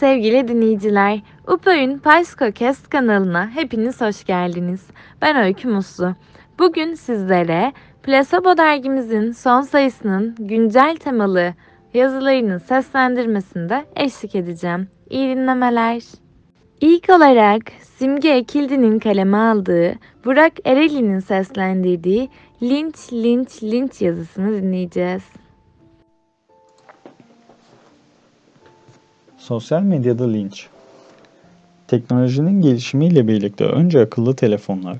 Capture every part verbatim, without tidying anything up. Sevgili dinleyiciler, Upay'ın PaskoCast kanalına hepiniz hoş geldiniz. Ben Öykü Muslu. Bugün sizlere Plasebo dergimizin son sayısının güncel temalı yazılarının seslendirmesinde eşlik edeceğim. İyi dinlemeler. İlk olarak Simge Ekildi'nin kaleme aldığı, Burak Ereli'nin seslendirdiği Linç Linç Linç yazısını dinleyeceğiz. Sosyal medyada linç. Teknolojinin gelişimiyle birlikte önce akıllı telefonlar,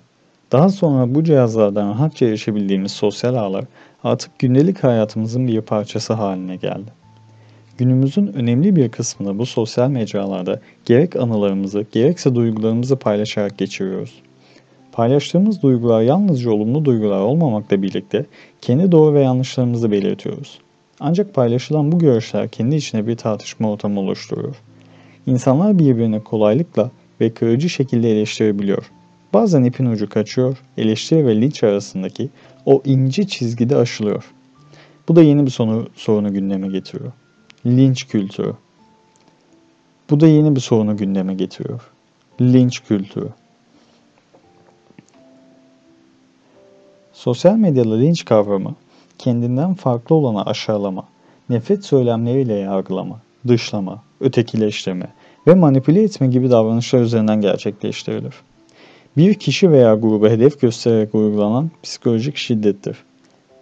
daha sonra bu cihazlardan rahatça erişebildiğimiz sosyal ağlar artık gündelik hayatımızın bir parçası haline geldi. Günümüzün önemli bir kısmını bu sosyal mecralarda gerek anılarımızı gerekse duygularımızı paylaşarak geçiriyoruz. Paylaştığımız duygular yalnızca olumlu duygular olmamakla birlikte kendi doğru ve yanlışlarımızı belirtiyoruz. Ancak paylaşılan bu görüşler kendi içine bir tartışma ortamı oluşturuyor. İnsanlar birbirine kolaylıkla ve kırıcı şekilde eleştirebiliyor. Bazen ipin ucu kaçıyor, eleştiri ve linç arasındaki o ince çizgide aşılıyor. Bu da yeni bir sonu, sorunu gündeme getiriyor. Linç kültürü. Bu da yeni bir sorunu gündeme getiriyor. Linç kültürü. Sosyal medyada linç kavramı, kendinden farklı olana aşağılama, nefret söylemleriyle yargılama, dışlama, ötekileştirme ve manipüle etme gibi davranışlar üzerinden gerçekleştirilir. Bir kişi veya gruba hedef göstererek uygulanan psikolojik şiddettir.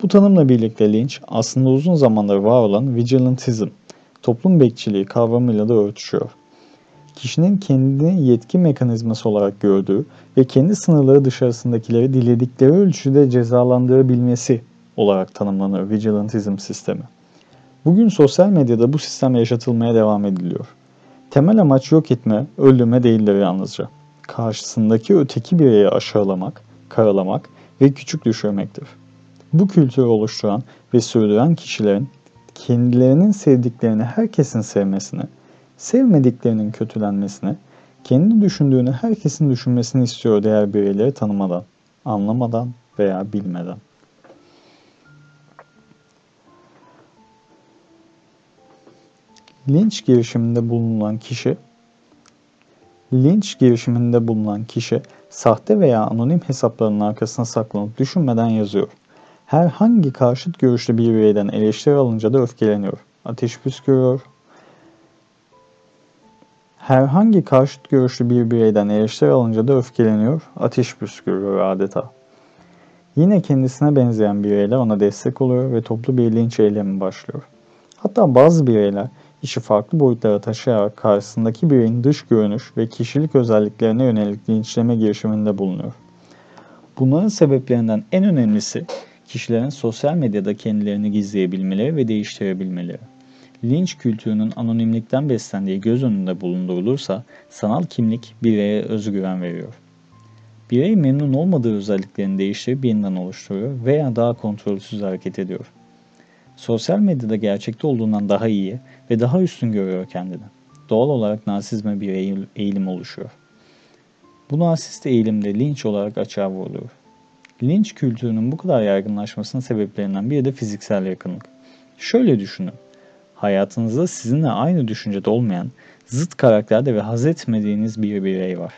Bu tanımla birlikte linç aslında uzun zamandır var olan vigilantizm, toplum bekçiliği kavramıyla da örtüşüyor. Kişinin kendini yetki mekanizması olarak gördüğü ve kendi sınırları dışarısındakileri diledikleri ölçüde cezalandırabilmesi olarak tanımlanır vigilantizm sistemi. Bugün sosyal medyada bu sistem yaşatılmaya devam ediliyor. Temel amaç yok etme, öldürme değildir yalnızca. Karşısındaki öteki bireyi aşağılamak, karalamak ve küçük düşürmektir. Bu kültürü oluşturan ve sürdüren kişilerin kendilerinin sevdiklerini herkesin sevmesini, sevmediklerinin kötülenmesini, kendi düşündüğünü herkesin düşünmesini istiyor diğer bireyleri tanımadan, anlamadan veya bilmeden. Linç girişiminde bulunan kişi, linç girişiminde bulunan kişi sahte veya anonim hesaplarının arkasına saklanıp düşünmeden yazıyor. Herhangi karşıt görüşlü bir bireyden eleştiri alınca da öfkeleniyor. Ateş püskürüyor. Herhangi karşıt görüşlü bir bireyden eleştiri alınca da öfkeleniyor. Ateş püskürüyor adeta. Yine kendisine benzeyen bireyler ona destek oluyor ve toplu bir linç eylemi başlıyor. Hatta bazı bireyler işi farklı boyutlara taşıyarak karşısındaki bireyin dış görünüş ve kişilik özelliklerine yönelik linçleme girişiminde bulunuyor. Bunların sebeplerinden en önemlisi kişilerin sosyal medyada kendilerini gizleyebilmeleri ve değiştirebilmeleri. Linç kültürünün anonimlikten beslendiği göz önünde bulundurulursa sanal kimlik bireye özgüven veriyor. Birey memnun olmadığı özelliklerini değiştirip yeniden oluşturuyor veya daha kontrolsüz hareket ediyor. Sosyal medyada gerçekte olduğundan daha iyi ve daha üstün görüyor kendini. Doğal olarak narsizme bir eğilim oluşuyor. Bu narsist eğilimde linç olarak açığa vuruluyor. Linç kültürünün bu kadar yaygınlaşmasının sebeplerinden biri de fiziksel yakınlık. Şöyle düşünün. Hayatınızda sizinle aynı düşüncede olmayan, zıt karakterde ve haz etmediğiniz bir birey var.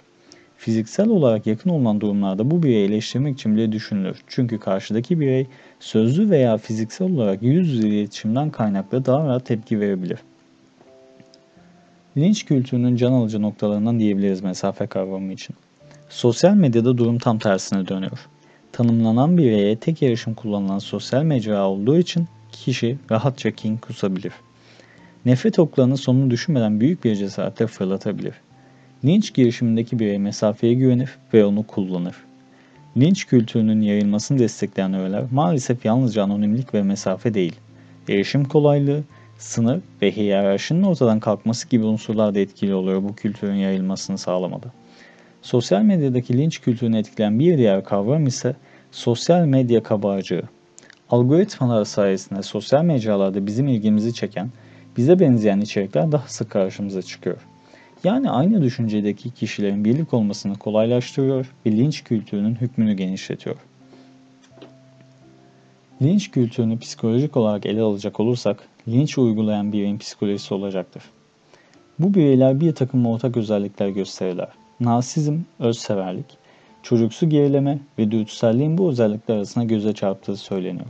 Fiziksel olarak yakın olan durumlarda bu bireyi eleştirmek için bile düşünülür. Çünkü karşıdaki birey sözlü veya fiziksel olarak yüz yüze iletişimden kaynaklı daha rahat tepki verebilir. Linç kültürünün can alıcı noktalarından diyebiliriz mesafe kavramı için. Sosyal medyada durum tam tersine dönüyor. Tanımlanan bireye tek erişim kullanılan sosyal mecra olduğu için kişi rahatça kin kusabilir. Nefret oklarının sonunu düşünmeden büyük bir cesaretle fırlatabilir. Linç girişimindeki birey mesafeye güvenir ve onu kullanır. Linç kültürünün yayılmasını destekleyen öğeler maalesef yalnızca anonimlik ve mesafe değil, erişim kolaylığı, sınır ve hiyerarşinin ortadan kalkması gibi unsurlar da etkili oluyor bu kültürün yayılmasını sağlamada. Sosyal medyadaki linç kültürünü etkileyen bir diğer kavram ise sosyal medya kabarcığı. Algoritmalar sayesinde sosyal mecralarda bizim ilgimizi çeken, bize benzeyen içerikler daha sık karşımıza çıkıyor. Yani aynı düşüncedeki kişilerin birlik olmasını kolaylaştırıyor ve linç kültürünün hükmünü genişletiyor. Linç kültürünü psikolojik olarak ele alacak olursak, linç uygulayan bireyin psikolojisi olacaktır. Bu bireyler bir takım ortak özellikler gösterirler. Narsizm, özseverlik, çocuksu gerileme ve dürtüselliğin bu özellikler arasında göze çarptığı söyleniyor.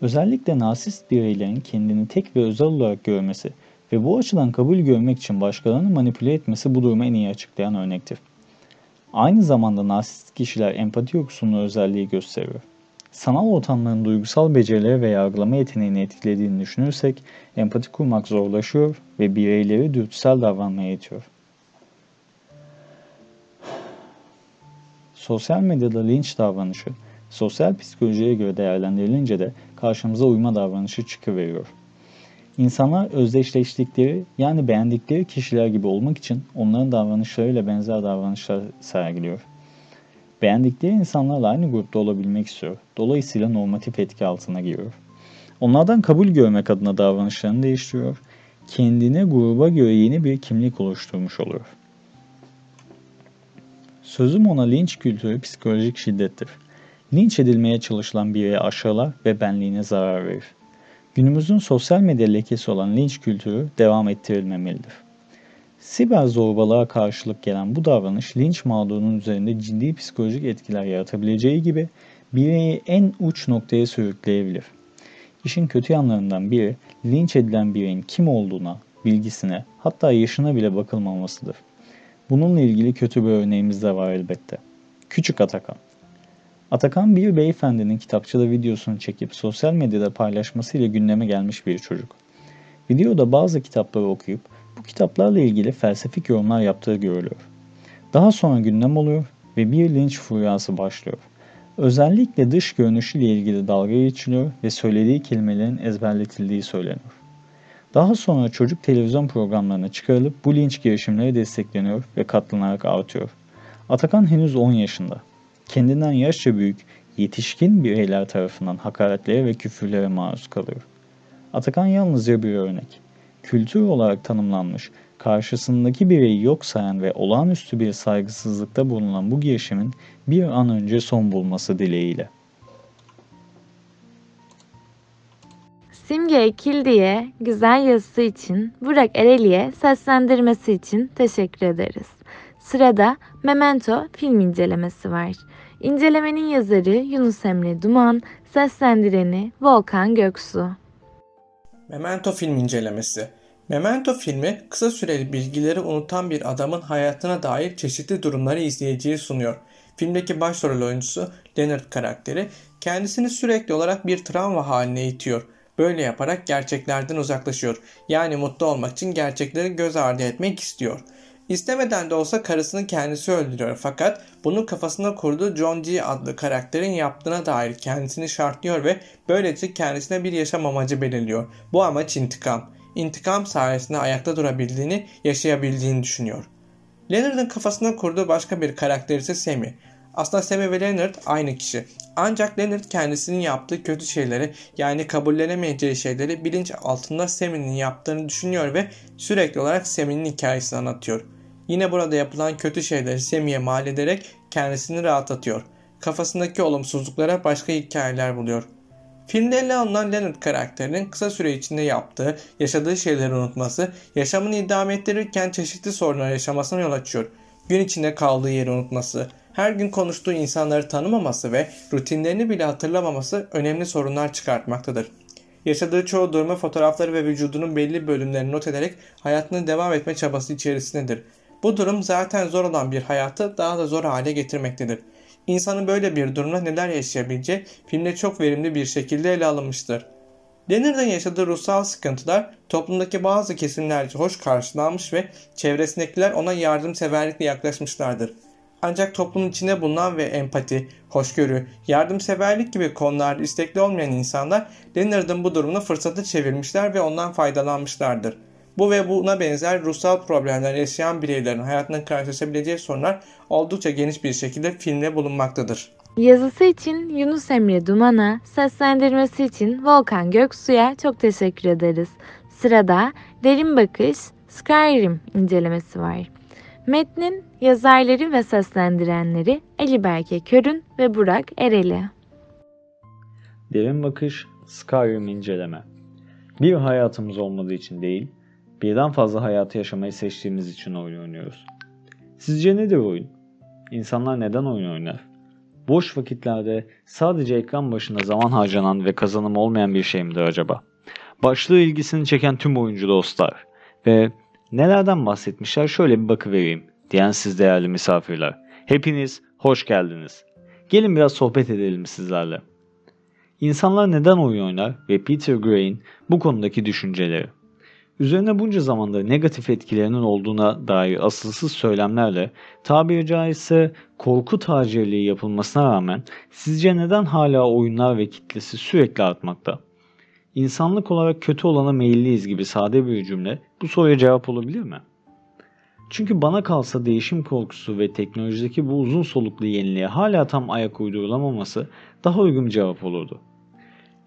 Özellikle narsist bireylerin kendini tek ve özel olarak görmesi ve bu açıdan kabul görmek için başkalarını manipüle etmesi bu durumu en iyi açıklayan örnektir. Aynı zamanda narsist kişiler empati yoksunluğu özelliği gösteriyor. Sanal ortamların duygusal becerileri ve yargılama yeteneğini etkilediğini düşünürsek empati kurmak zorlaşıyor ve bireyleri dürtüsel davranmaya itiyor. Sosyal medyada linç davranışı, sosyal psikolojiye göre değerlendirilince de karşımıza uyma davranışı çıkıveriyor. İnsanlar özdeşleştikleri yani beğendikleri kişiler gibi olmak için onların davranışlarıyla benzer davranışlar sergiliyor. Beğendikleri insanlarla aynı grupta olabilmek istiyor. Dolayısıyla normatif etki altına giriyor. Onlardan kabul görmek adına davranışlarını değiştiriyor. Kendine gruba göre yeni bir kimlik oluşturmuş oluyor. Sözüm ona linç kültürü psikolojik şiddettir. Linç edilmeye çalışılan bireye aşağılar ve benliğine zarar verir. Günümüzün sosyal medya lekesi olan linç kültürü devam ettirilmemelidir. Siber zorbalığa karşılık gelen bu davranış linç mağdurunun üzerinde ciddi psikolojik etkiler yaratabileceği gibi bireyi en uç noktaya sürükleyebilir. İşin kötü yanlarından biri linç edilen bireyin kim olduğuna, bilgisine, hatta yaşına bile bakılmamasıdır. Bununla ilgili kötü bir örneğimiz de var elbette. Küçük Atakan. Atakan bir beyefendinin kitapçıda videosunu çekip sosyal medyada paylaşmasıyla gündeme gelmiş bir çocuk. Videoda bazı kitapları okuyup bu kitaplarla ilgili felsefik yorumlar yaptığı görülüyor. Daha sonra gündem oluyor ve bir linç furyası başlıyor. Özellikle dış görünüşüyle ilgili dalga geçiliyor ve söylediği kelimelerin ezberletildiği söyleniyor. Daha sonra çocuk televizyon programlarına çıkarılıp bu linç girişimleri destekleniyor ve katlanarak artıyor. Atakan henüz on yaşında. Kendinden yaşça büyük, yetişkin bireyler tarafından hakaretlere ve küfürlere maruz kalıyor. Atakan yalnızca bir örnek. Kültür olarak tanımlanmış, karşısındaki bireyi yok sayan ve olağanüstü bir saygısızlıkta bulunan bu girişimin bir an önce son bulması dileğiyle. Simge Ekildi'ye güzel yazısı için, Burak Ereli'ye seslendirmesi için teşekkür ederiz. Sırada Memento film incelemesi var. İncelemenin yazarı Yunus Emre Duman, seslendireni Volkan Göksu. Memento film incelemesi. Memento filmi kısa süreli bilgileri unutan bir adamın hayatına dair çeşitli durumları izleyiciye sunuyor. Filmdeki başrol oyuncusu Leonard karakteri kendisini sürekli olarak bir travma haline itiyor. Böyle yaparak gerçeklerden uzaklaşıyor. Yani mutlu olmak için gerçekleri göz ardı etmek istiyor. İstemeden de olsa karısını kendisi öldürüyor fakat bunun kafasına kurduğu John G adlı karakterin yaptığına dair kendisini şartlıyor ve böylece kendisine bir yaşam amacı belirliyor. Bu amaç intikam. İntikam sayesinde ayakta durabildiğini, yaşayabildiğini düşünüyor. Leonard'ın kafasına kurduğu başka bir karakter ise Sammy. Aslında Sammy ve Leonard aynı kişi. Ancak Leonard kendisinin yaptığı kötü şeyleri, yani kabullenemeyeceği şeyleri bilinç altında Sammy'nin yaptığını düşünüyor ve sürekli olarak Sammy'nin hikayesini anlatıyor. Yine burada yapılan kötü şeyleri Sammy'ye mal ederek kendisini rahatlatıyor. Kafasındaki olumsuzluklara başka hikayeler buluyor. Filmde ele alınan Leonard karakterinin kısa süre içinde yaptığı, yaşadığı şeyleri unutması, yaşamını idame ettirirken çeşitli sorunlar yaşamasına yol açıyor. Gün içinde kaldığı yeri unutması, her gün konuştuğu insanları tanımaması ve rutinlerini bile hatırlamaması önemli sorunlar çıkartmaktadır. Yaşadığı çoğu durumu fotoğrafları ve vücudunun belli bölümlerini not ederek hayatına devam etme çabası içerisindedir. Bu durum zaten zor olan bir hayatı daha da zor hale getirmektedir. İnsanın böyle bir durumda neler yaşayabileceği filmde çok verimli bir şekilde ele alınmıştır. Leonard'ın yaşadığı ruhsal sıkıntılar toplumdaki bazı kesimlerce hoş karşılanmış ve çevresindekiler ona yardımseverlikle yaklaşmışlardır. Ancak toplumun içinde bulunan ve empati, hoşgörü, yardımseverlik gibi konularda istekli olmayan insanlar Leonard'ın bu durumunu fırsata çevirmişler ve ondan faydalanmışlardır. Bu ve buna benzer ruhsal problemler yaşayan bireylerin hayatına karşılaşabileceği sorunlar oldukça geniş bir şekilde filmde bulunmaktadır. Yazısı için Yunus Emre Duman'a, seslendirmesi için Volkan Göksu'ya çok teşekkür ederiz. Sırada Derin Bakış Skyrim incelemesi var. Metnin yazarları ve seslendirenleri Ali Berke Körün ve Burak Ereli. Derin Bakış Skyrim inceleme. Bir hayatımız olmadığı için değil, birden fazla hayatı yaşamayı seçtiğimiz için oyun oynuyoruz. Sizce nedir oyun? İnsanlar neden oyun oynar? Boş vakitlerde sadece ekran başında zaman harcanan ve kazanımı olmayan bir şey midir acaba? Başlığı ilgisini çeken tüm oyuncu dostlar ve nelerden bahsetmişler şöyle bir bakıvereyim diyen siz değerli misafirler. Hepiniz hoş geldiniz. Gelin biraz sohbet edelim sizlerle. İnsanlar neden oyun oynar ve Peter Gray'in bu konudaki düşünceleri. Üzerine bunca zamanda negatif etkilerinin olduğuna dair asılsız söylemlerle tabiri caizse korku tacirliği yapılmasına rağmen sizce neden hala oyunlar ve kitlesi sürekli artmakta? İnsanlık olarak kötü olana meyilliyiz gibi sade bir cümle bu soruya cevap olabilir mi? Çünkü bana kalsa değişim korkusu ve teknolojideki bu uzun soluklu yeniliğe hala tam ayak uydurulamaması daha uygun bir cevap olurdu.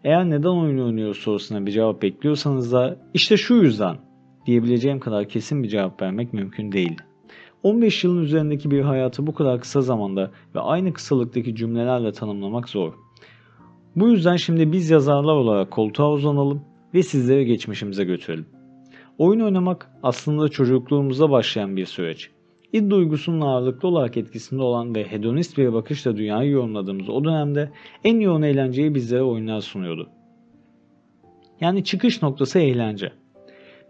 Eğer neden oyun oynuyoruz sorusuna bir cevap bekliyorsanız da işte şu yüzden diyebileceğim kadar kesin bir cevap vermek mümkün değil. on beş yılın üzerindeki bir hayatı bu kadar kısa zamanda ve aynı kısalıktaki cümlelerle tanımlamak zor. Bu yüzden şimdi biz yazarlar olarak koltuğa uzanalım ve sizleri geçmişimize götürelim. Oyun oynamak aslında çocukluğumuzda başlayan bir süreç. İd duygusunun ağırlıklı olarak etkisinde olan ve hedonist bir bakışla dünyayı yorumladığımız o dönemde en yoğun eğlenceyi bizlere oyunlar sunuyordu. Yani çıkış noktası eğlence.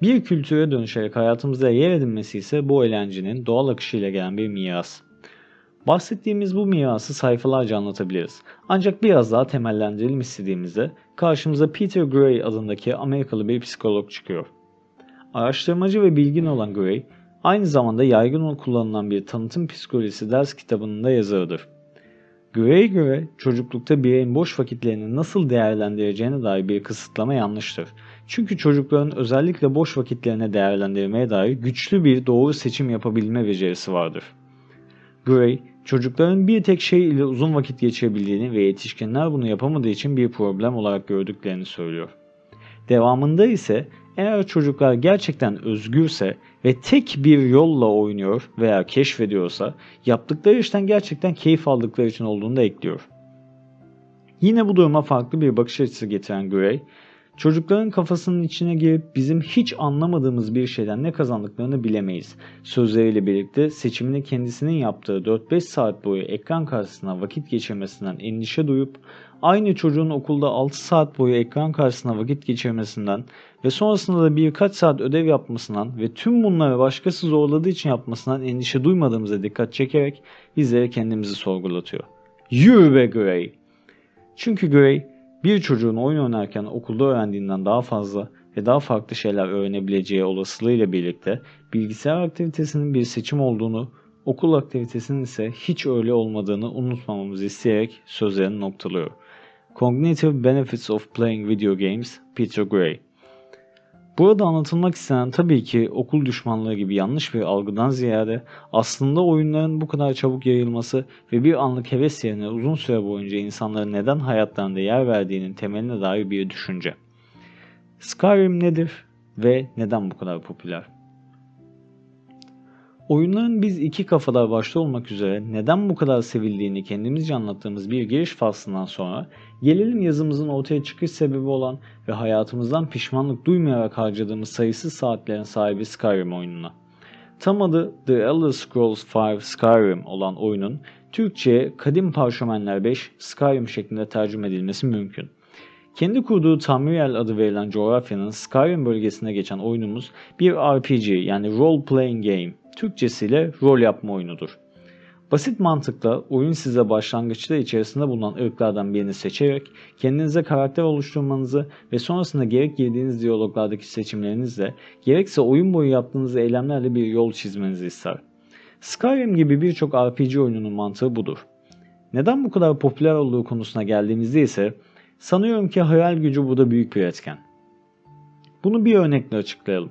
Bir kültüre dönüşerek hayatımızda yer edinmesi ise bu eğlencenin doğal akışıyla gelen bir miras. Bahsettiğimiz bu mirası sayfalarca anlatabiliriz. Ancak biraz daha temellendirelim istediğimizde karşımıza Peter Gray adındaki Amerikalı bir psikolog çıkıyor. Araştırmacı ve bilgin olan Gray, aynı zamanda yaygın kullanılan bir tanıtım psikolojisi ders kitabının da yazarıdır. Gray'e göre çocuklukta bireyin boş vakitlerini nasıl değerlendireceğine dair bir kısıtlama yanlıştır. Çünkü çocukların özellikle boş vakitlerine değerlendirmeye dair güçlü bir doğru seçim yapabilme becerisi vardır. Gray, çocukların bir tek şey ile uzun vakit geçirebildiğini ve yetişkinler bunu yapamadığı için bir problem olarak gördüklerini söylüyor. Devamında ise eğer çocuklar gerçekten özgürse ve tek bir yolla oynuyor veya keşfediyorsa yaptıkları işten gerçekten keyif aldıkları için olduğunu da ekliyor. Yine bu duruma farklı bir bakış açısı getiren Gray, çocukların kafasının içine girip bizim hiç anlamadığımız bir şeyden ne kazandıklarını bilemeyiz sözleriyle birlikte seçimini kendisinin yaptığı dört beş saat boyu ekran karşısına vakit geçirmesinden endişe duyup aynı çocuğun okulda altı saat boyu ekran karşısına vakit geçirmesinden ve sonrasında da birkaç saat ödev yapmasından ve tüm bunları başkası zorladığı için yapmasından endişe duymadığımıza dikkat çekerek bizlere kendimizi sorgulatıyor. Yürü be Gray! Çünkü Gray bir çocuğun oyun oynarken okulda öğrendiğinden daha fazla ve daha farklı şeyler öğrenebileceği olasılığıyla birlikte bilgisayar aktivitesinin bir seçim olduğunu, okul aktivitesinin ise hiç öyle olmadığını unutmamamızı isteyerek sözlerini noktalıyor. Cognitive Benefits of Playing Video Games, Peter Gray. Burada anlatılmak istenen tabii ki okul düşmanlığı gibi yanlış bir algıdan ziyade aslında oyunların bu kadar çabuk yayılması ve bir anlık heves yerine uzun süre boyunca insanların neden hayatlarında yer verdiğinin temeline dair bir düşünce. Skyrim nedir ve neden bu kadar popüler? Oyunların biz iki kafalar başta olmak üzere neden bu kadar sevildiğini kendimizce anlattığımız bir giriş faslından sonra gelelim yazımızın ortaya çıkış sebebi olan ve hayatımızdan pişmanlık duymayarak harcadığımız sayısız saatlerin sahibi Skyrim oyununa. Tam adı The Elder Scrolls V Skyrim olan oyunun Türkçe'ye Kadim Parşömenler beş Skyrim şeklinde tercüme edilmesi mümkün. Kendi kurduğu Tamriel adı verilen coğrafyanın Skyrim bölgesine geçen oyunumuz bir R P G yani Role Playing Game, Türkçesiyle rol yapma oyunudur. Basit mantıkla oyun size başlangıçta içerisinde bulunan ırklardan birini seçerek kendinize karakter oluşturmanızı ve sonrasında gerek girdiğiniz diyaloglardaki seçimlerinizle gerekse oyun boyu yaptığınız eylemlerle bir yol çizmenizi ister. Skyrim gibi birçok R P G oyununun mantığı budur. Neden bu kadar popüler olduğu konusuna geldiğimizde ise sanıyorum ki hayal gücü burada büyük bir etken. Bunu bir örnekle açıklayalım.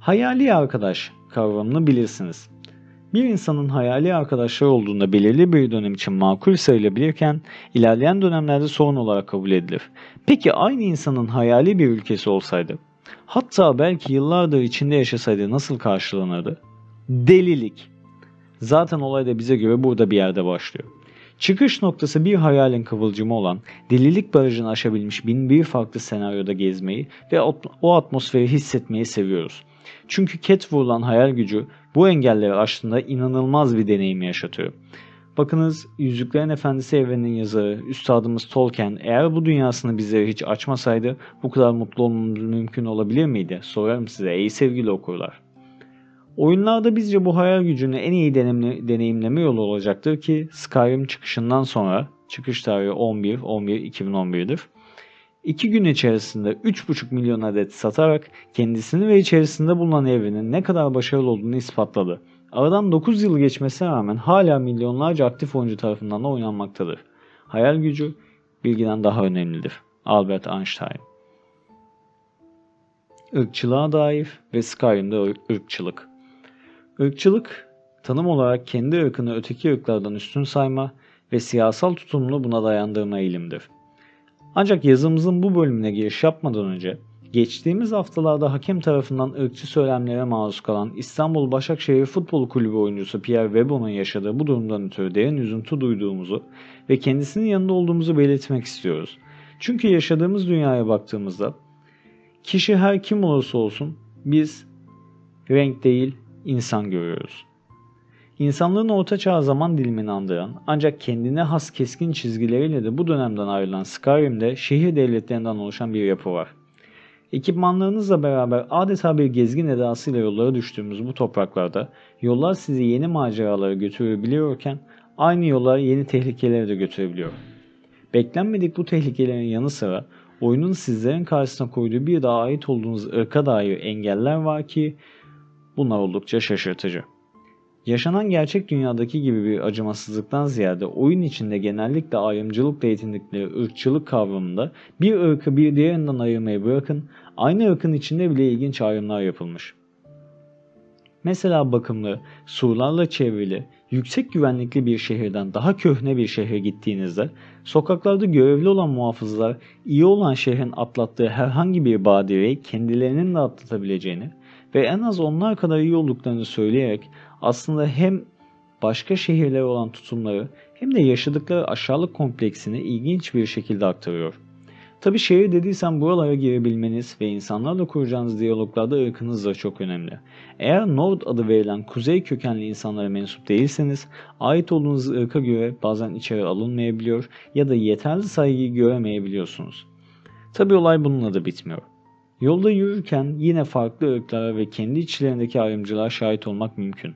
Hayali arkadaş kavramını bilirsiniz. Bir insanın hayali arkadaşları olduğunda belirli bir dönem için makul sayılabilirken ilerleyen dönemlerde sorun olarak kabul edilir. Peki aynı insanın hayali bir ülkesi olsaydı, hatta belki yıllardır içinde yaşasaydı nasıl karşılanırdı? Delilik. Zaten olay da bize göre burada bir yerde başlıyor. Çıkış noktası bir hayalin kıvılcımı olan, delilik barajını aşabilmiş bin bir farklı senaryoda gezmeyi ve o atmosferi hissetmeyi seviyoruz. Çünkü ket vurulan hayal gücü bu engelleri aştığında inanılmaz bir deneyimi yaşatıyor. Bakınız, Yüzüklerin Efendisi evreninin yazarı üstadımız Tolkien eğer bu dünyasını bize hiç açmasaydı bu kadar mutlu olmamız mümkün olabilir miydi? Sorarım size ey sevgili okurlar. Oyunlarda bizce bu hayal gücünü en iyi deneyimleme yolu olacaktır ki Skyrim çıkışından sonra, çıkış tarihi on bir on bir iki bin on bir'dir. iki gün içerisinde üç buçuk milyon adet satarak kendisini ve içerisinde bulunan evrenin ne kadar başarılı olduğunu ispatladı. Aradan dokuz yıl geçmesine rağmen hala milyonlarca aktif oyuncu tarafından da oynanmaktadır. Hayal gücü bilgiden daha önemlidir. Albert Einstein. Irkçılığa dair ve Skyrim'de ırkçılık. Irkçılık, tanım olarak kendi ırkını öteki ırklardan üstün sayma ve siyasal tutumunu buna dayandırma eğilimdir. Ancak yazımızın bu bölümüne giriş yapmadan önce, geçtiğimiz haftalarda hakem tarafından ırkçı söylemlere maruz kalan İstanbul Başakşehir Futbol Kulübü oyuncusu Pierre Webon'un yaşadığı bu durumdan ötürü derin üzüntü duyduğumuzu ve kendisinin yanında olduğumuzu belirtmek istiyoruz. Çünkü yaşadığımız dünyaya baktığımızda, kişi her kim olursa olsun biz renk değil insan görüyoruz. İnsanlığın orta çağ zaman dilimini andıran ancak kendine has keskin çizgileriyle de bu dönemden ayrılan Skyrim'de şehir devletlerinden oluşan bir yapı var. Ekipmanlarınızla beraber adeta bir gezgin edasıyla yollara düştüğümüz bu topraklarda yollar sizi yeni maceralara götürebiliyorken aynı yollar yeni tehlikeleri de götürebiliyor. Beklenmedik bu tehlikelerin yanı sıra oyunun sizlerin karşısına koyduğu bir daha ait olduğunuz ırka dair engeller var ki bunlar oldukça şaşırtıcı. Yaşanan gerçek dünyadaki gibi bir acımasızlıktan ziyade oyun içinde genellikle ayrımcılıkla yetindikleri ırkçılık kavramında bir ırkı bir diğerinden ayırmayı bırakın, aynı ırkın içinde bile ilginç ayrımlar yapılmış. Mesela bakımlı, surlarla çevrili, yüksek güvenlikli bir şehirden daha köhne bir şehre gittiğinizde sokaklarda görevli olan muhafızlar iyi olan şehrin atlattığı herhangi bir badireyi kendilerinin de atlatabileceğini ve en az onlar kadar iyi olduklarını söyleyerek aslında hem başka şehirlere olan tutumları hem de yaşadıkları aşağılık kompleksini ilginç bir şekilde aktarıyor. Tabi şehir dediysem buralara girebilmeniz ve insanlarla kuracağınız diyaloglarda ırkınız da çok önemli. Eğer Nord adı verilen kuzey kökenli insanlara mensup değilseniz ait olduğunuz ırka göre bazen içeri alınmayabiliyor ya da yeterli saygıyı göremeyebiliyorsunuz. Tabi olay bununla da bitmiyor. Yolda yürürken yine farklı ırklara ve kendi içlerindeki ayrımcılığa şahit olmak mümkün.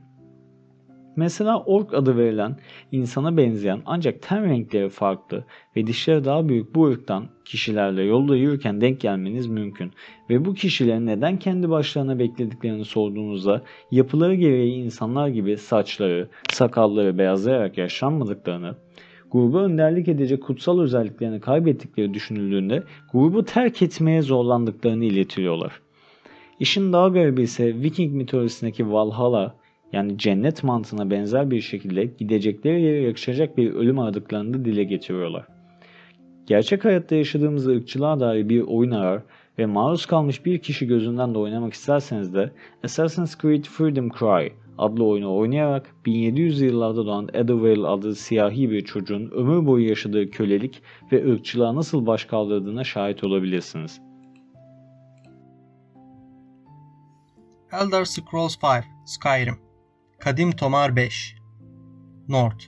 Mesela ork adı verilen insana benzeyen ancak ten renkleri farklı ve dişleri daha büyük bu ırktan kişilerle yolda yürürken denk gelmeniz mümkün ve bu kişilerin neden kendi başlarına beklediklerini sorduğunuzda yapıları gereği insanlar gibi saçları, sakalları beyazlayarak yaşlanmadıklarını, gruba önderlik edecek kutsal özelliklerini kaybettikleri düşünüldüğünde grubu terk etmeye zorlandıklarını iletiyorlar. İşin daha garibi ise Viking mitolojisindeki Valhalla, yani cennet mantığına benzer bir şekilde gidecekleri yere yakışacak bir ölüm aradıklarını da dile getiriyorlar. Gerçek hayatta yaşadığımız ırkçılığa dair bir oyun arar ve maruz kalmış bir kişi gözünden de oynamak isterseniz de Assassin's Creed Freedom Cry adlı oyunu oynayarak bin yedi yüzlü yıllarda doğan Edward adlı siyahi bir çocuğun ömür boyu yaşadığı kölelik ve ırkçılığa nasıl baş kaldırdığına şahit olabilirsiniz. Elder Scrolls beş Skyrim Kadim Tomar beş Nord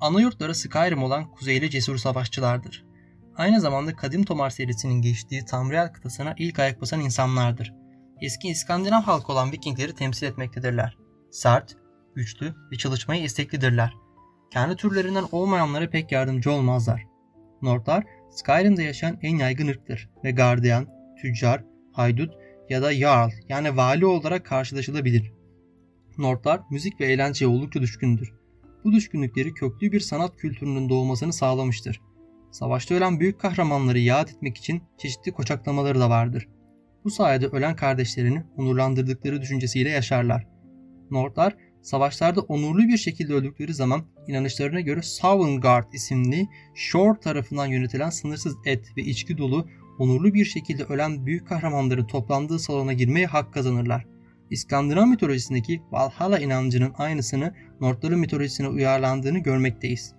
ana yurtları Skyrim olan kuzeyli cesur savaşçılardır. Aynı zamanda Kadim Tomar serisinin geçtiği Tamriel kıtasına ilk ayak basan insanlardır. Eski İskandinav halkı olan Vikingleri temsil etmektedirler. Sert, güçlü ve çalışmaya isteklidirler. Kendi türlerinden olmayanlara pek yardımcı olmazlar. Nordlar, Skyrim'de yaşayan en yaygın ırktır ve gardiyan, tüccar, haydut ya da jarl yani vali olarak karşılaşılabilir. Nordlar, müzik ve eğlenceye oldukça düşkündür. Bu düşkünlükleri köklü bir sanat kültürünün doğmasını sağlamıştır. Savaşta ölen büyük kahramanları yad etmek için çeşitli koçaklamaları da vardır. Bu sayede ölen kardeşlerini onurlandırdıkları düşüncesiyle yaşarlar. Nordlar, savaşlarda onurlu bir şekilde öldükleri zaman inanışlarına göre Sauvengard isimli Shore tarafından yönetilen sınırsız et ve içki dolu onurlu bir şekilde ölen büyük kahramanların toplandığı salona girmeye hak kazanırlar. İskandinav mitolojisindeki Valhalla inancının aynısını Nordların mitolojisine uyarlandığını görmekteyiz.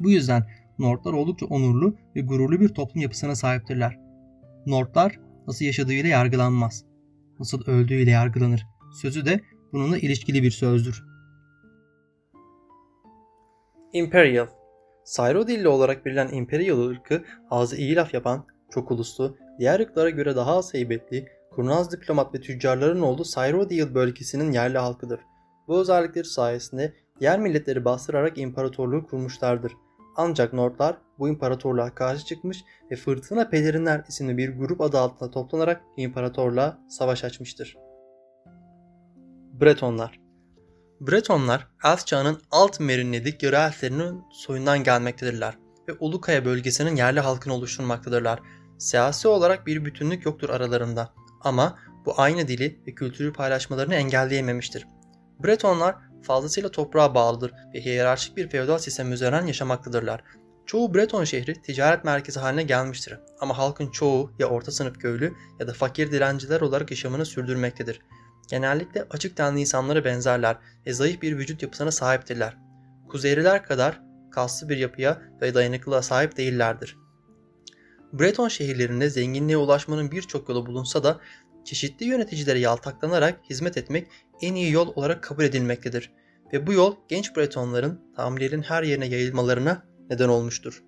Bu yüzden Nordlar oldukça onurlu ve gururlu bir toplum yapısına sahiptirler. Nordlar nasıl yaşadığıyla yargılanmaz. nasıl öldüğüyle yargılanır. Sözü de bununla ilişkili bir sözdür. Imperial. Cyrodiil'li olarak bilinen Imperial ırkı ağzı iyi laf yapan, çok uluslu, diğer ırklara göre daha az heybetli, kurnaz diplomat ve tüccarların olduğu Cyrodiil bölgesinin yerli halkıdır. Bu özellikleri sayesinde diğer milletleri bastırarak imparatorluğu kurmuşlardır. Ancak Nordlar bu imparatorluğa karşı çıkmış ve Fırtına Pelerinler isimli bir grup adı altında toplanarak imparatorluğa savaş açmıştır. Bretonlar. Bretonlar, Elf çağının alt merinledik yarı elflerinin soyundan gelmektedirler ve Ulukaya bölgesinin yerli halkını oluşturmaktadırlar. Siyasi olarak bir bütünlük yoktur aralarında ama bu aynı dili ve kültürü paylaşmalarını engelleyememiştir. Bretonlar fazlasıyla toprağa bağlıdır ve hiyerarşik bir feodal sistemi üzerinden yaşamaktadırlar. Çoğu Breton şehri ticaret merkezi haline gelmiştir ama halkın çoğu ya orta sınıf köylü ya da fakir dilenciler olarak yaşamını sürdürmektedir. Genellikle açık tenli insanlara benzerler ve zayıf bir vücut yapısına sahiptirler. Kuzeyliler kadar kaslı bir yapıya ve dayanıklılığa sahip değillerdir. Breton şehirlerinde zenginliğe ulaşmanın birçok yolu bulunsa da çeşitli yöneticilere yaltaklanarak hizmet etmek en iyi yol olarak kabul edilmektedir ve bu yol genç Bretonların Tamriel'in her yerine yayılmalarına neden olmuştur.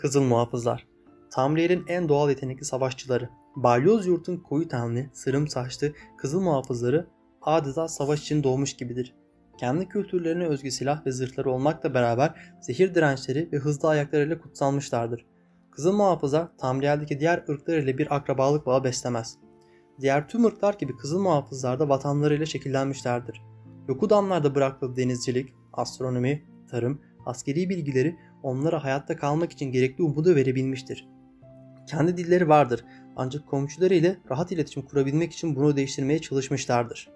Kızıl Muhafızlar. Tamriel'in en doğal yetenekli savaşçıları, Balyoz Yurt'un koyu tenli, sırım saçlı Kızıl Muhafızları adeta savaş için doğmuş gibidir. Kendi kültürlerine özgü silah ve zırhları olmakla beraber zehir dirençleri ve hızlı ayaklarıyla kutsanmışlardır. Kızıl Muhafızlar Tamriel'deki diğer ırklar ile bir akrabalık bağı beslemez. Diğer tüm ırklar gibi Kızıl Muhafızlar da vatanlarıyla şekillenmişlerdir. Yokudamlarda bıraktığı denizcilik, astronomi, tarım, askeri bilgileri onlara hayatta kalmak için gerekli umudu verebilmiştir. Kendi dilleri vardır ancak komşuları ile rahat iletişim kurabilmek için bunu değiştirmeye çalışmışlardır.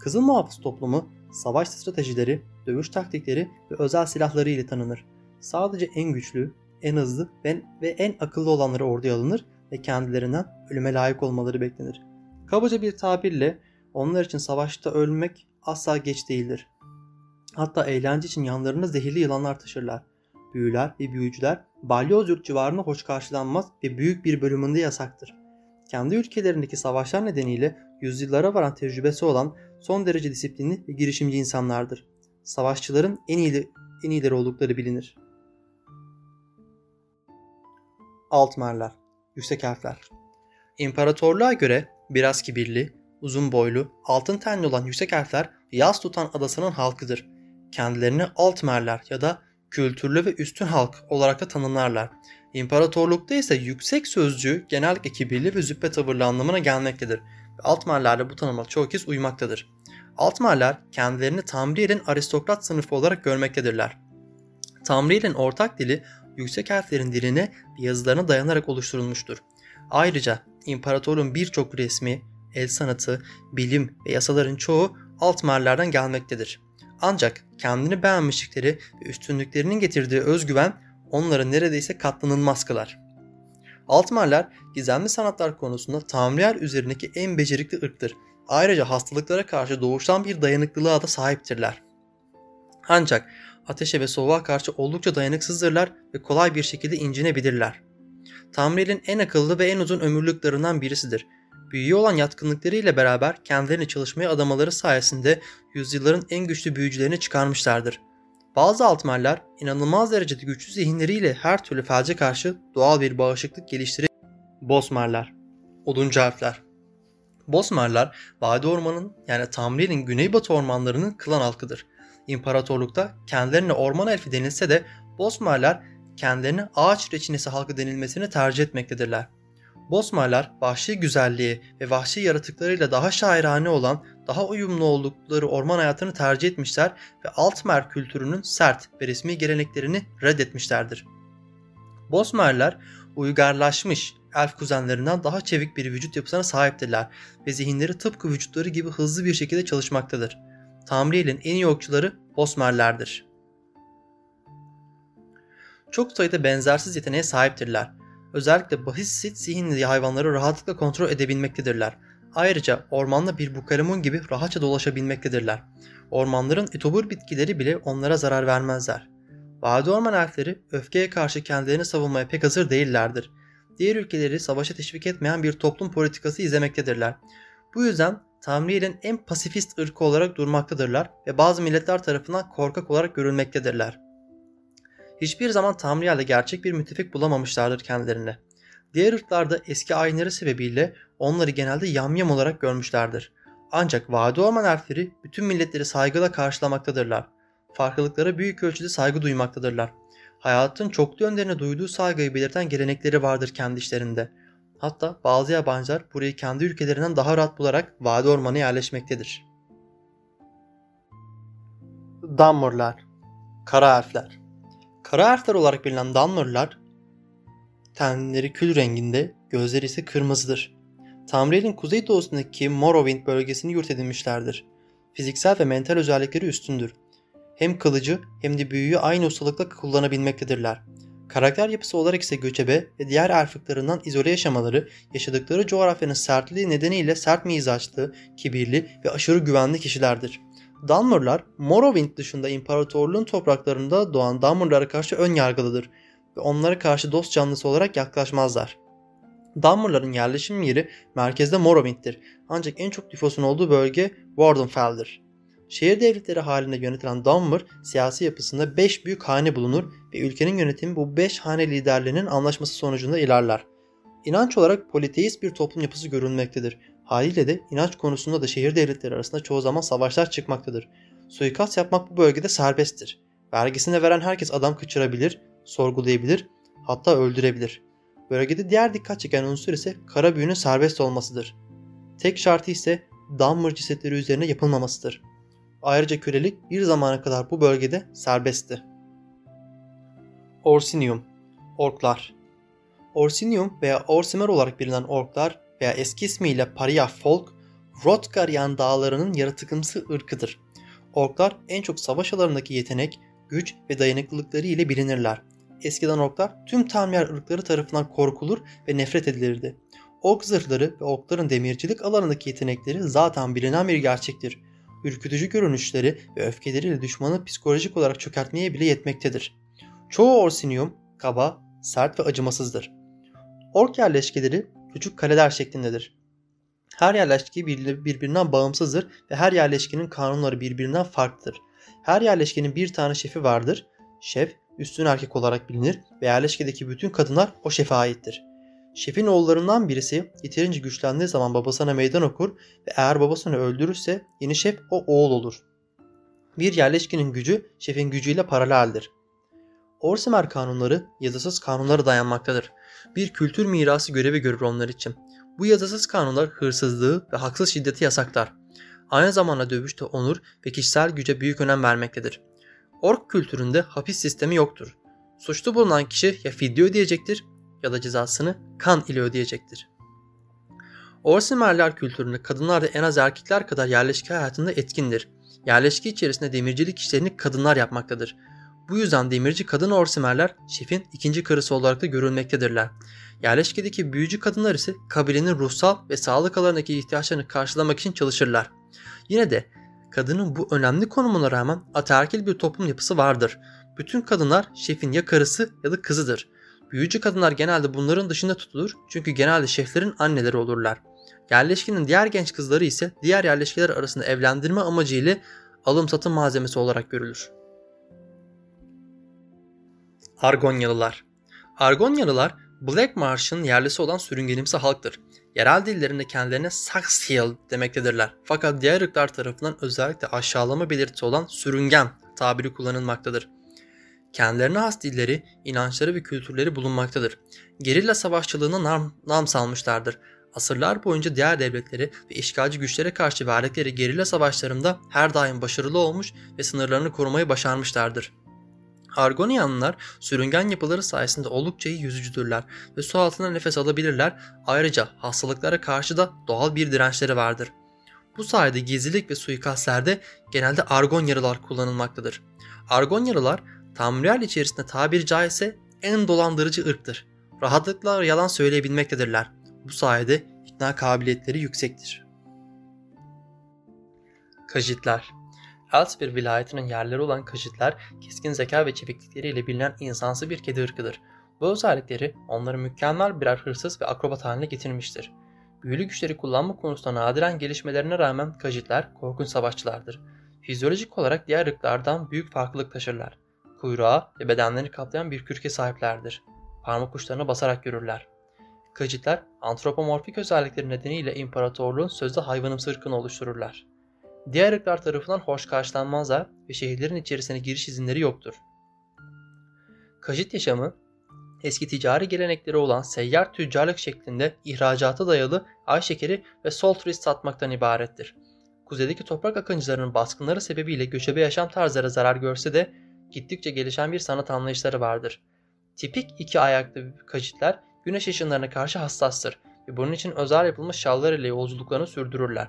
Kızıl Muhafız toplumu savaş stratejileri, dövüş taktikleri ve özel silahları ile tanınır. Sadece en güçlü, en hızlı ve en akıllı olanları orduya alınır ve kendilerinden ölüme layık olmaları beklenir. Kabaca bir tabirle onlar için savaşta ölmek asla geç değildir. Hatta eğlence için yanlarında zehirli yılanlar taşırlar. Büyüler ve büyücüler Balyoz Yurt civarında hoş karşılanmaz ve büyük bir bölümünde yasaktır. Kendi ülkelerindeki savaşlar nedeniyle yüzyıllara varan tecrübesi olan son derece disiplinli ve girişimci insanlardır. Savaşçıların en iyileri, en iyileri oldukları bilinir. Altmerler, Yüksek Elfler. İmparatorluğa göre biraz kibirli, uzun boylu, altın tenli olan Yüksek Elfler yaz tutan adasının halkıdır. Kendilerini Altmerler ya da kültürlü ve üstün halk olarak da tanımlarlar. İmparatorlukta ise yüksek sözcüğü genellikle kibirli ve züppe tavırlı anlamına gelmektedir. Altmerlerle bu tanıma çoğu kez uymaktadır. Altmerler kendilerini Tamriel'in aristokrat sınıfı olarak görmektedirler. Tamriel'in ortak dili Yüksek Elflerin diline ve yazılarına dayanarak oluşturulmuştur. Ayrıca imparatorun birçok resmi, el sanatı, bilim ve yasaların çoğu Altmerlerden gelmektedir. Ancak kendini beğenmişlikleri ve üstünlüklerinin getirdiği özgüven onları neredeyse katlanılmaz kılar. Altmerler gizemli sanatlar konusunda Tamriel üzerindeki en becerikli ırktır. Ayrıca hastalıklara karşı doğuştan bir dayanıklılığa da sahiptirler. Ancak ateşe ve soğuğa karşı oldukça dayanıksızdırlar ve kolay bir şekilde incinebilirler. Tamriel'in en akıllı ve en uzun ömürlüklerinden birisidir. Büyüye olan yatkınlıklarıyla beraber kendilerini çalışmaya adamaları sayesinde yüzyılların en güçlü büyücülerini çıkarmışlardır. Bazı Altmerler inanılmaz derecede güçlü zihinleriyle her türlü felce karşı doğal bir bağışıklık geliştirerek... Bosmerler, Oduncu Elfler. Bosmerler, Vadi Orman'ın yani Tamriel'in güneybatı ormanlarının klan halkıdır. İmparatorlukta kendilerine orman elfi denilse de Bosmerler kendilerine ağaç reçinesi halkı denilmesini tercih etmektedirler. Bosmerler vahşi güzelliği ve vahşi yaratıklarıyla daha şairane olan, daha uyumlu oldukları orman hayatını tercih etmişler ve Altmer kültürünün sert ve resmi geleneklerini reddetmişlerdir. Bosmerler uygarlaşmış elf kuzenlerinden daha çevik bir vücut yapısına sahiptirler ve zihinleri tıpkı vücutları gibi hızlı bir şekilde çalışmaktadır. Tamriel'in en iyi okçuları Bosmerlerdir. Çok sayıda benzersiz yeteneğe sahiptirler. Özellikle basit zihinli hayvanları rahatlıkla kontrol edebilmektedirler. Ayrıca ormanda bir bukalemun gibi rahatça dolaşabilmektedirler. Ormanların itobur bitkileri bile onlara zarar vermezler. Vadi Orman elfleri öfkeye karşı kendilerini savunmaya pek hazır değillerdir. diğer ülkeleri savaşa teşvik etmeyen bir toplum politikası izlemektedirler. Bu yüzden Tamriel'in en pasifist ırkı olarak durmaktadırlar ve bazı milletler tarafından korkak olarak görülmektedirler. Hiçbir zaman Tamriel'de gerçek bir müttefik bulamamışlardır kendilerini. Diğer ırklarda eski ayinleri sebebiyle onları genelde yamyam olarak görmüşlerdir. Ancak vaadi orman elfleri bütün milletleri saygıyla karşılamaktadırlar. Farklılıklara büyük ölçüde saygı duymaktadırlar. Hayatın çoklu yönlerine duyduğu saygıyı belirten gelenekleri vardır kendi işlerinde. Hatta bazı yabancılar burayı kendi ülkelerinden daha rahat bularak vadi ormana yerleşmektedir. Dunmer'lar, kara elfler. Kara elfler olarak bilinen Dunmer'lar, tenleri kül renginde, gözleri ise kırmızıdır. Tamriel'in kuzeydoğusundaki Morrowind bölgesini yurt edinmişlerdir. Fiziksel ve mental özellikleri üstündür. Hem kılıcı hem de büyüyü aynı ustalıkla kullanabilmektedirler. Karakter yapısı olarak ise göçebe ve diğer elflıklarından izole yaşamaları, yaşadıkları coğrafyanın sertliği nedeniyle sert mizaçlı, kibirli ve aşırı güvenli kişilerdir. Dunmer'lar, Morrowind dışında imparatorluğun topraklarında doğan Dunmer'lara karşı ön yargılıdır ve onlara karşı dost canlısı olarak yaklaşmazlar. Dunmer'ların yerleşim yeri merkezde Morrowind'tir, ancak en çok nüfusun olduğu bölge Wardenfell'dir. Şehir devletleri halinde yönetilen Dunmer, siyasi yapısında beş büyük hane bulunur ve ülkenin yönetimi bu beş hane liderlerinin anlaşması sonucunda ilerler. İnanç olarak politeist bir toplum yapısı görülmektedir. Haliyle de inanç konusunda da şehir devletleri arasında çoğu zaman savaşlar çıkmaktadır. Suikast yapmak bu bölgede serbesttir. Vergisini veren herkes adam kaçırabilir, sorgulayabilir, hatta öldürebilir. Bölgede diğer dikkat çeken unsur ise kara büyünün serbest olmasıdır. Tek şartı ise Dunmer cesetleri üzerine yapılmamasıdır. Ayrıca kölelik bir zamana kadar bu bölgede serbestti. Orsinium, orklar. Orsinium veya Orsimer olarak bilinen orklar veya eski ismiyle Paria Folk Rotgaryan dağlarının yaratıkımsı ırkıdır. Orklar en çok savaş alanındaki yetenek, güç ve dayanıklılıkları ile bilinirler. Eskiden orklar tüm Tamriel ırkları tarafından korkulur ve nefret edilirdi. Ork zırhları ve orkların demircilik alanındaki yetenekleri zaten bilinen bir gerçektir. Ürkütücü görünüşleri ve öfkeleriyle düşmanı psikolojik olarak çökertmeye bile yetmektedir. Çoğu Orsinium kaba, sert ve acımasızdır. Ork yerleşkeleri küçük kaleler şeklindedir. Her yerleşke birbirinden bağımsızdır ve her yerleşkenin kanunları birbirinden farklıdır. Her yerleşkenin bir tane şefi vardır. Şef üstün erkek olarak bilinir ve yerleşkedeki bütün kadınlar o şefe aittir. Şefin oğullarından birisi yeterince güçlendiği zaman babasına meydan okur ve eğer babasını öldürürse yeni şef o oğul olur. Bir yerleşkenin gücü şefin gücüyle paraleldir. Orsimer kanunları yazısız kanunlara dayanmaktadır. Bir kültür mirası görevi görür onlar için. Bu yazısız kanunlar hırsızlığı ve haksız şiddeti yasaklar. Aynı zamanda dövüşte onur ve kişisel güce büyük önem vermektedir. Ork kültüründe hapis sistemi yoktur. Suçlu bulunan kişi ya fidye ödeyecektir ya da cezasını kan ile ödeyecektir. Orsimerler kültüründe kadınlar da en az erkekler kadar yerleşki hayatında etkindir. Yerleşki içerisinde demircilik işlerini kadınlar yapmaktadır. Bu yüzden demirci kadın Orsimerler şefin ikinci karısı olarak da görülmektedirler. Yerleşkedeki büyücü kadınlar ise kabilenin ruhsal ve sağlık alanındaki ihtiyaçlarını karşılamak için çalışırlar. Yine de kadının bu önemli konumuna rağmen ataerkil bir toplum yapısı vardır. Bütün kadınlar şefin ya karısı ya da kızıdır. Büyücü kadınlar genelde bunların dışında tutulur çünkü genelde şeflerin anneleri olurlar. Yerleşkenin diğer genç kızları ise diğer yerleşkeler arasında evlendirme amacıyla alım-satım malzemesi olarak görülür. Argonyalılar. Argonyalılar, Black Marsh'ın yerlisi olan sürüngenimsi halktır. Yerel dillerinde kendilerine Saksil demektedirler. Fakat diğer ırklar tarafından özellikle aşağılama belirtisi olan sürüngen tabiri kullanılmaktadır. Kendilerine has dilleri, inançları ve kültürleri bulunmaktadır. Gerilla savaşçılığına nam, nam salmışlardır. Asırlar boyunca diğer devletleri ve işgalci güçlere karşı verdikleri gerilla savaşlarında her daim başarılı olmuş ve sınırlarını korumayı başarmışlardır. Argonyanlılar sürüngen yapıları sayesinde oldukça iyi yüzücüdürler ve su altında nefes alabilirler. Ayrıca hastalıklara karşı da doğal bir dirençleri vardır. Bu sayede gizlilik ve suikastlerde genelde Argonyalılar kullanılmaktadır. Argonyalılar Tamriel içerisinde tabiri caizse en dolandırıcı ırktır. Rahatlıkla yalan söyleyebilmektedirler. Bu sayede ikna kabiliyetleri yüksektir. Kajitler. Elsevier vilayetinin yerleri olan Kajitler, keskin zeka ve çeviklikleriyle bilinen insansı bir kedi ırkıdır. Bu özellikleri onları mükemmel birer hırsız ve akrobat haline getirmiştir. Büyülü güçleri kullanma konusunda nadiren gelişmelerine rağmen Kajitler korkunç savaşçılardır. Fizyolojik olarak diğer ırklardan büyük farklılık taşırlar. Kuyruğa ve bedenlerini kaplayan bir kürke sahiplerdir. Parmak uçlarına basarak yürürler. Kajitler antropomorfik özellikleri nedeniyle imparatorluğun sözde hayvanımsı ırkını oluştururlar. Diğer ırklar tarafından hoş karşılanmazlar ve şehirlerin içerisine giriş izinleri yoktur. Kajit yaşamı, eski ticari gelenekleri olan seyyar tüccarlık şeklinde ihracata dayalı ay şekeri ve sol turist satmaktan ibarettir. Kuzeydeki toprak akıncılarının baskınları sebebiyle göçebe yaşam tarzları zarar görse de gittikçe gelişen bir sanat anlayışları vardır. Tipik iki ayaklı kajitler güneş ışınlarına karşı hassastır ve bunun için özel yapılmış şallar ile yolculuklarını sürdürürler.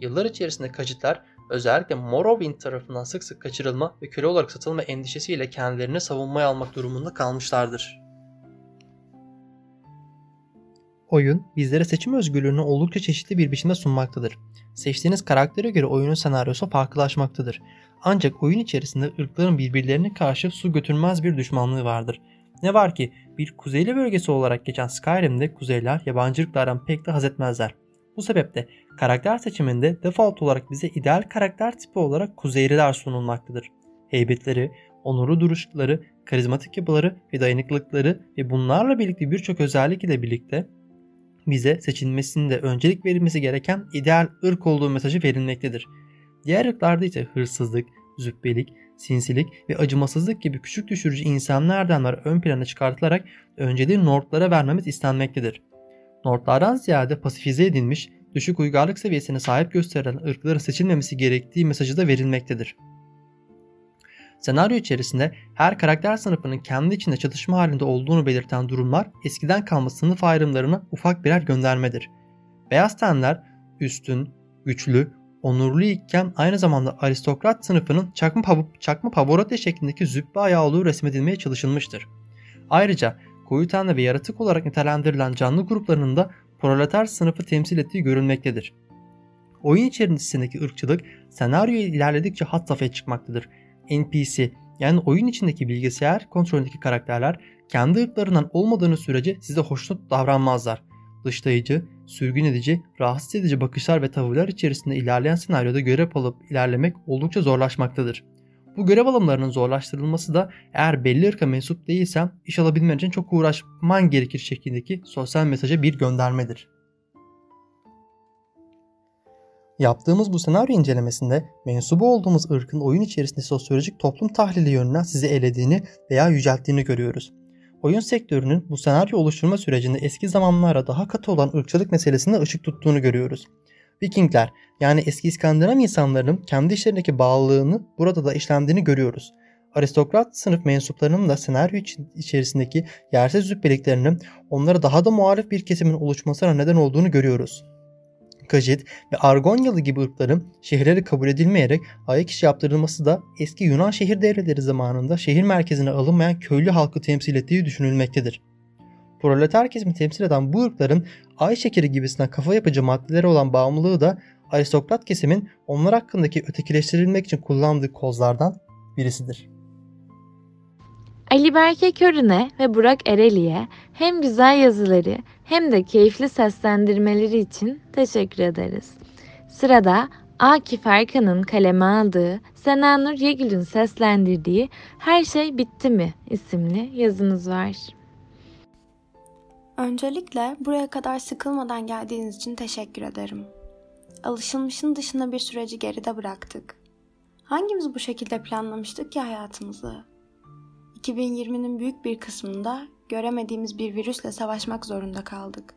Yıllar içerisinde kajitler özellikle Morrowind tarafından sık sık kaçırılma ve köle olarak satılma endişesiyle kendilerini savunmaya almak durumunda kalmışlardır. Oyun, bizlere seçim özgürlüğünü oldukça çeşitli bir biçimde sunmaktadır. Seçtiğiniz karaktere göre oyunun senaryosu farklılaşmaktadır. Ancak oyun içerisinde ırkların birbirlerine karşı su götürmez bir düşmanlığı vardır. Ne var ki bir kuzeyli bölgesi olarak geçen Skyrim'de kuzeyler yabancı ırklardan pek de haz etmezler. Bu sebeple karakter seçiminde default olarak bize ideal karakter tipi olarak kuzeyliler sunulmaktadır. Heybetleri, onurlu duruşları, karizmatik yapıları ve dayanıklılıkları ve bunlarla birlikte birçok özellik ile birlikte bize seçilmesinde öncelik verilmesi gereken ideal ırk olduğu mesajı verilmektedir. Diğer ırklarda ise hırsızlık, züppelik, sinsilik ve acımasızlık gibi küçük düşürücü insanlar erdemler ön plana çıkartılarak önceliği Nordlara vermemiz istenmektedir. Nordlardan ziyade pasifize edilmiş, düşük uygarlık seviyesine sahip gösterilen ırkların seçilmemesi gerektiği mesajı da verilmektedir. Senaryo içerisinde her karakter sınıfının kendi içinde çatışma halinde olduğunu belirten durumlar eskiden kalma sınıf ayrımlarına ufak birer göndermedir. Beyaz tenler üstün, güçlü, onurlu iken aynı zamanda aristokrat sınıfının çakma, pav- çakma pavorate şeklindeki züppe ayağı olduğu resmedilmeye çalışılmıştır. Ayrıca koyu tenli ve yaratık olarak nitelendirilen canlı gruplarının da proleter sınıfı temsil ettiği görülmektedir. Oyun içerisindeki ırkçılık senaryo ilerledikçe had safhaya çıkmaktadır. N P C yani oyun içindeki bilgisayar kontrolündeki karakterler kendi ırklarından olmadığını sürece size hoşnut davranmazlar. Dışlayıcı, sürgün edici, rahatsız edici bakışlar ve tavırlar içerisinde ilerleyen senaryoda görev alıp ilerlemek oldukça zorlaşmaktadır. Bu görev alımlarının zorlaştırılması da eğer belli ırka mensup değilsen iş alabilmen için çok uğraşman gerekir şeklindeki sosyal mesaja bir göndermedir. Yaptığımız bu senaryo incelemesinde mensubu olduğumuz ırkın oyun içerisinde sosyolojik toplum tahlili yönünden sizi elediğini veya yücelttiğini görüyoruz. Oyun sektörünün bu senaryo oluşturma sürecinde eski zamanlara daha katı olan ırkçılık meselesine ışık tuttuğunu görüyoruz. Vikingler yani eski İskandinav insanlarının kendi işlerindeki bağlılığını burada da işlendiğini görüyoruz. Aristokrat sınıf mensuplarının da senaryo içerisindeki yersiz züppeliklerinin onlara daha da muhalif bir kesimin oluşmasına neden olduğunu görüyoruz. Kajit ve Argonyalı gibi ırkların şehirleri kabul edilmeyerek ayak işi yaptırılması da eski Yunan şehir devletleri zamanında şehir merkezine alınmayan köylü halkı temsil ettiği düşünülmektedir. Proleter kesimi temsil eden bu ırkların ay şekeri gibisinden kafa yapıcı maddelere olan bağımlılığı da aristokrat kesimin onlar hakkındaki ötekileştirilmek için kullandığı kozlardan birisidir. Ali Berke Körün'e ve Burak Ereli'ye hem güzel yazıları hem de keyifli seslendirmeleri için teşekkür ederiz. Sırada Akif Erkan'ın kaleme aldığı, Senanur Yegül'ün seslendirdiği Her Şey Bitti Mi isimli yazımız var. Öncelikle buraya kadar sıkılmadan geldiğiniz için teşekkür ederim. Alışılmışın dışında bir süreci geride bıraktık. Hangimiz bu şekilde planlamıştık ki hayatımızı? iki bin yirminin büyük bir kısmında göremediğimiz bir virüsle savaşmak zorunda kaldık.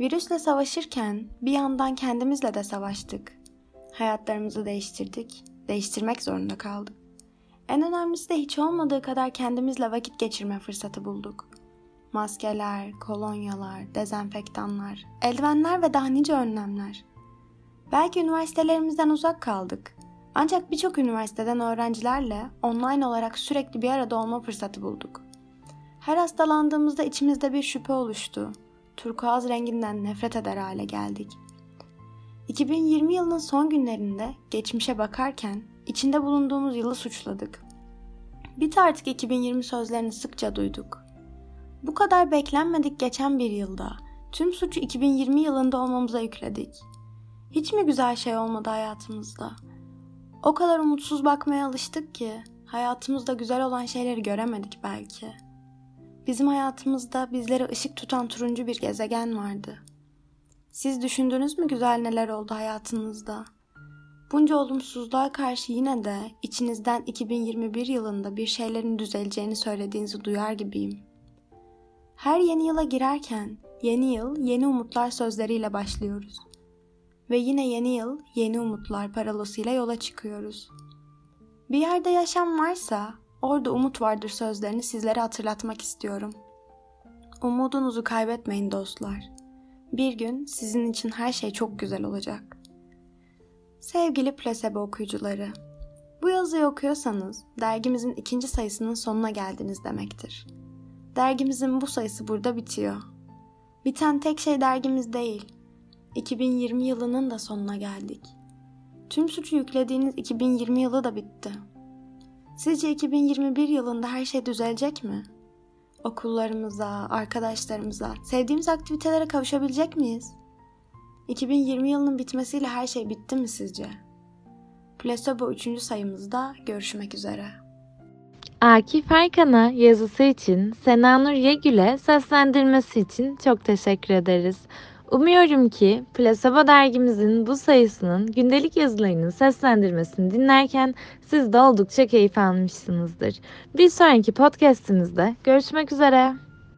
Virüsle savaşırken bir yandan kendimizle de savaştık. Hayatlarımızı değiştirdik, değiştirmek zorunda kaldık. En önemlisi de hiç olmadığı kadar kendimizle vakit geçirme fırsatı bulduk. Maskeler, kolonyalar, dezenfektanlar, eldivenler ve daha nice önlemler. Belki üniversitelerimizden uzak kaldık. Ancak birçok üniversiteden öğrencilerle online olarak sürekli bir arada olma fırsatı bulduk. Her hastalandığımızda içimizde bir şüphe oluştu. Turkuaz renginden nefret eder hale geldik. iki bin yirmi yılının son günlerinde geçmişe bakarken içinde bulunduğumuz yılı suçladık. Bit artık iki bin yirmi sözlerini sıkça duyduk. Bu kadar beklenmedik geçen bir yılda, tüm suçu iki bin yirmi yılında olmamıza yükledik. Hiç mi güzel şey olmadı hayatımızda? O kadar umutsuz bakmaya alıştık ki, hayatımızda güzel olan şeyleri göremedik belki. Bizim hayatımızda bizlere ışık tutan turuncu bir gezegen vardı. Siz düşündünüz mü güzel neler oldu hayatınızda? Bunca olumsuzluğa karşı yine de içinizden iki bin yirmi bir yılında bir şeylerin düzeleceğini söylediğinizi duyar gibiyim. Her yeni yıla girerken yeni yıl yeni umutlar sözleriyle başlıyoruz. Ve yine yeni yıl yeni umutlar parolasıyla yola çıkıyoruz. Bir yerde yaşam varsa orada umut vardır sözlerini sizlere hatırlatmak istiyorum. Umudunuzu kaybetmeyin dostlar. Bir gün sizin için her şey çok güzel olacak. Sevgili Plasebo okuyucuları, bu yazıyı okuyorsanız dergimizin ikinci sayısının sonuna geldiniz demektir. Dergimizin bu sayısı burada bitiyor. Biten tek şey dergimiz değil, iki bin yirmi yılının da sonuna geldik. Tüm suçu yüklediğiniz iki bin yirmi yılı da bitti. Sizce iki bin yirmi bir yılında her şey düzelecek mi? Okullarımıza, arkadaşlarımıza, sevdiğimiz aktivitelere kavuşabilecek miyiz? iki bin yirmi yılının bitmesiyle her şey bitti mi sizce? Plasebo üçüncü sayımızda görüşmek üzere. Akif Erkan'a yazısı için, Senanur Yegül'e seslendirmesi için çok teşekkür ederiz. Umuyorum ki Plasebo dergimizin bu sayısının gündelik yazılarının seslendirmesini dinlerken siz de oldukça keyif almışsınızdır. Bir sonraki podcastimizde görüşmek üzere.